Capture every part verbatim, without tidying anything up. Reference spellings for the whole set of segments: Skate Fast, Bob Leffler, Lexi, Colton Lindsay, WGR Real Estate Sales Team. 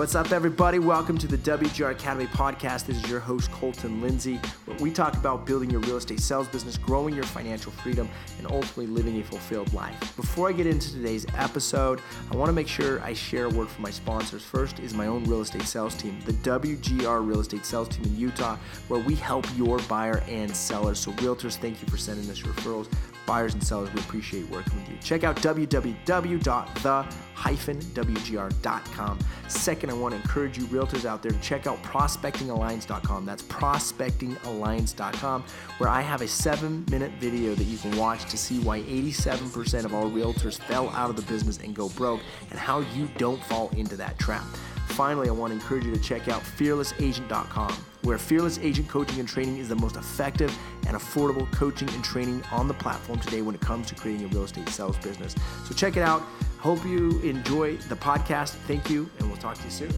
What's up, everybody? Welcome to the W G R Academy podcast. This is your host, Colton Lindsay, where we talk about building your real estate sales business, growing your financial freedom, and ultimately living a fulfilled life. Before I get into today's episode, I want to make sure I share a word for my sponsors. First is my own real estate sales team, the W G R Real Estate Sales Team in Utah, where we help your buyer and seller. So realtors, thank you for sending us referrals. Buyers and sellers, we appreciate working with you. Check out w w w dot the dash w g r dot com. Second, I want to encourage you realtors out there to check out prospecting alliance dot com. That's prospecting alliance dot com, where I have a seven-minute video that you can watch to see why eighty-seven percent of all realtors fell out of the business and go broke and how you don't fall into that trap. Finally, I want to encourage you to check out fearless agent dot com, where fearless agent coaching and training is the most effective and affordable coaching and training on the platform today when it comes to creating a real estate sales business. So check it out. Hope you enjoy the podcast. Thank you, and we'll talk to you soon.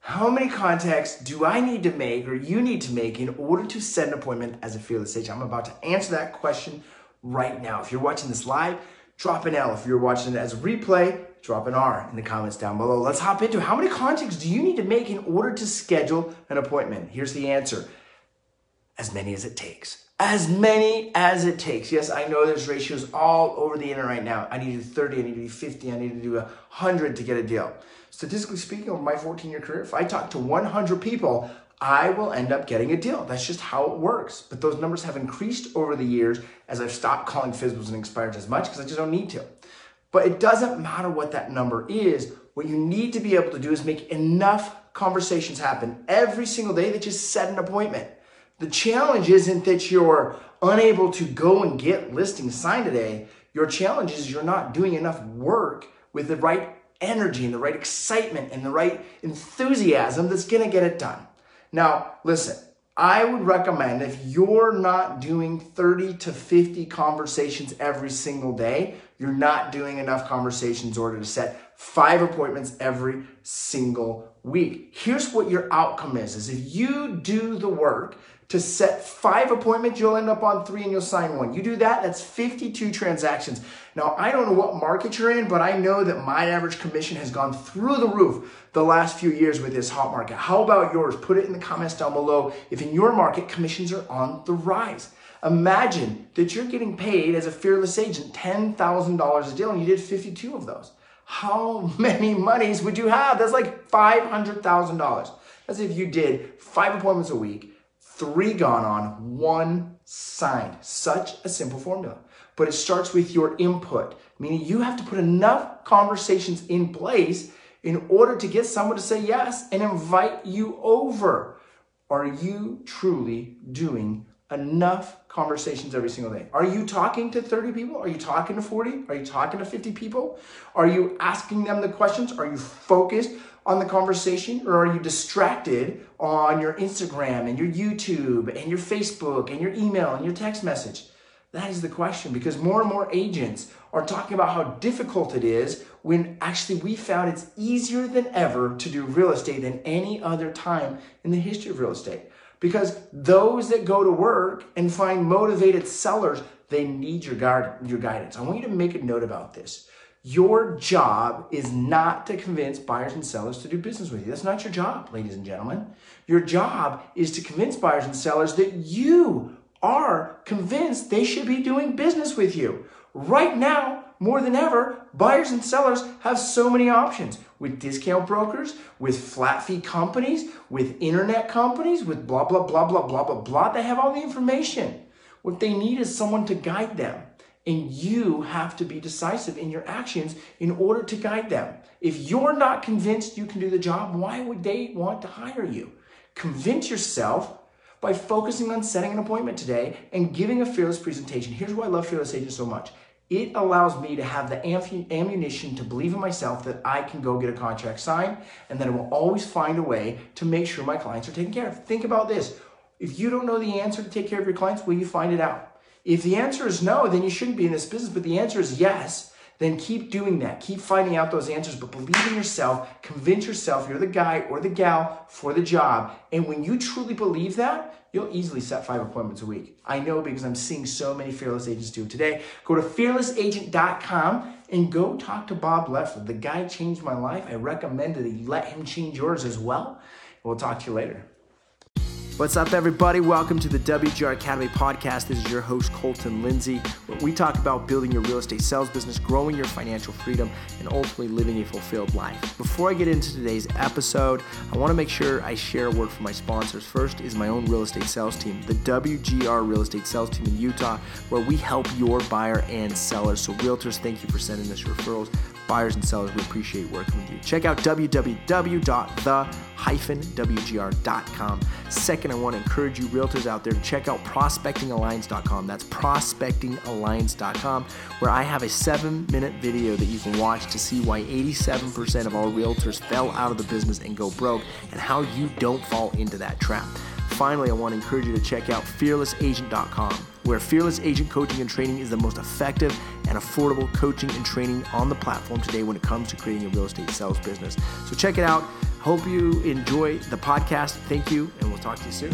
How many contacts do I need to make or you need to make in order to set an appointment as a fearless agent? I'm about to answer that question right now. If you're watching this live, drop an L. If you're watching it as a replay, drop an R in the comments down below. Let's hop into it. How many contacts do you need to make in order to schedule an appointment? Here's the answer. As many as it takes. As many as it takes. Yes, I know there's ratios all over the internet right now. I need to do thirty, I need to do fifty, I need to do one hundred to get a deal. Statistically speaking, over my fourteen-year career, if I talk to one hundred people, I will end up getting a deal. That's just how it works. But those numbers have increased over the years as I've stopped calling F S B Ls and expireds as much because I just don't need to. But it doesn't matter what that number is. What you need to be able to do is make enough conversations happen every single day that you set an appointment. The challenge isn't that you're unable to go and get listings signed today. Your challenge is you're not doing enough work with the right energy and the right excitement and the right enthusiasm that's going to get it done. Now, listen, I would recommend if you're not doing thirty to fifty conversations every single day, you're not doing enough conversations in order to set five appointments every single week. Here's what your outcome is, is if you do the work to set five appointments, you'll end up on three and you'll sign one. You do that, that's fifty-two transactions. Now, I don't know what market you're in, but I know that my average commission has gone through the roof the last few years with this hot market. How about yours? Put it in the comments down below if in your market commissions are on the rise. Imagine that you're getting paid as a fearless agent ten thousand dollars a deal and you did fifty-two of those. How many monies would you have? That's like five hundred thousand dollars. That's if you did five appointments a week, three gone on, one signed. Such a simple formula. But it starts with your input, meaning you have to put enough conversations in place in order to get someone to say yes and invite you over. Are you truly doing enough conversations every single day? Are you talking to thirty people? Are you talking to forty? Are you talking to fifty people? Are you asking them the questions? Are you focused on the conversation, or are you distracted on your Instagram and your YouTube and your Facebook and your email and your text message? That is the question, because more and more agents are talking about how difficult it is when actually we found it's easier than ever to do real estate than any other time in the history of real estate. Because those that go to work and find motivated sellers, they need your guard, your guidance. I want you to make a note about this. Your job is not to convince buyers and sellers to do business with you. That's not your job, ladies and gentlemen. Your job is to convince buyers and sellers that you are convinced they should be doing business with you. Right now, more than ever, buyers and sellers have so many options with discount brokers, with flat fee companies, with internet companies, with blah, blah, blah, blah, blah, blah, blah. They have all the information. What they need is someone to guide them. And you have to be decisive in your actions in order to guide them. If you're not convinced you can do the job, why would they want to hire you? Convince yourself by focusing on setting an appointment today and giving a fearless presentation. Here's why I love fearless agents so much. It allows me to have the ammunition to believe in myself that I can go get a contract signed and that I will always find a way to make sure my clients are taken care of. Think about this. If you don't know the answer to take care of your clients, will you find it out? If the answer is no, then you shouldn't be in this business. But the answer is yes, then keep doing that. Keep finding out those answers, but believe in yourself. Convince yourself you're the guy or the gal for the job. And when you truly believe that, you'll easily set five appointments a week. I know because I'm seeing so many fearless agents do it today. Go to fearless agent dot com and go talk to Bob Leffler. The guy changed my life. I recommend that you let him change yours as well. We'll talk to you later. What's up, everybody? Welcome to the W G R Academy podcast. This is your host, Colton Lindsay, where we talk about building your real estate sales business, growing your financial freedom, and ultimately living a fulfilled life. Before I get into today's episode, I want to make sure I share a word for my sponsors. First is my own real estate sales team, the W G R Real Estate Sales Team in Utah, where we help your buyer and seller. So realtors, thank you for sending us referrals. Buyers and sellers, we appreciate working with you. Check out w w w dot the dash w g r dot com. Second, I want to encourage you realtors out there to check out prospecting alliance dot com. That's prospecting alliance dot com, where I have a seven-minute video that you can watch to see why eighty-seven percent of all realtors fell out of the business and go broke and how you don't fall into that trap. Finally, I want to encourage you to check out fearless agent dot com, where fearless agent coaching and training is the most effective and affordable coaching and training on the platform today when it comes to creating a real estate sales business. So check it out. Hope you enjoy the podcast. Thank you, and we'll talk to you soon.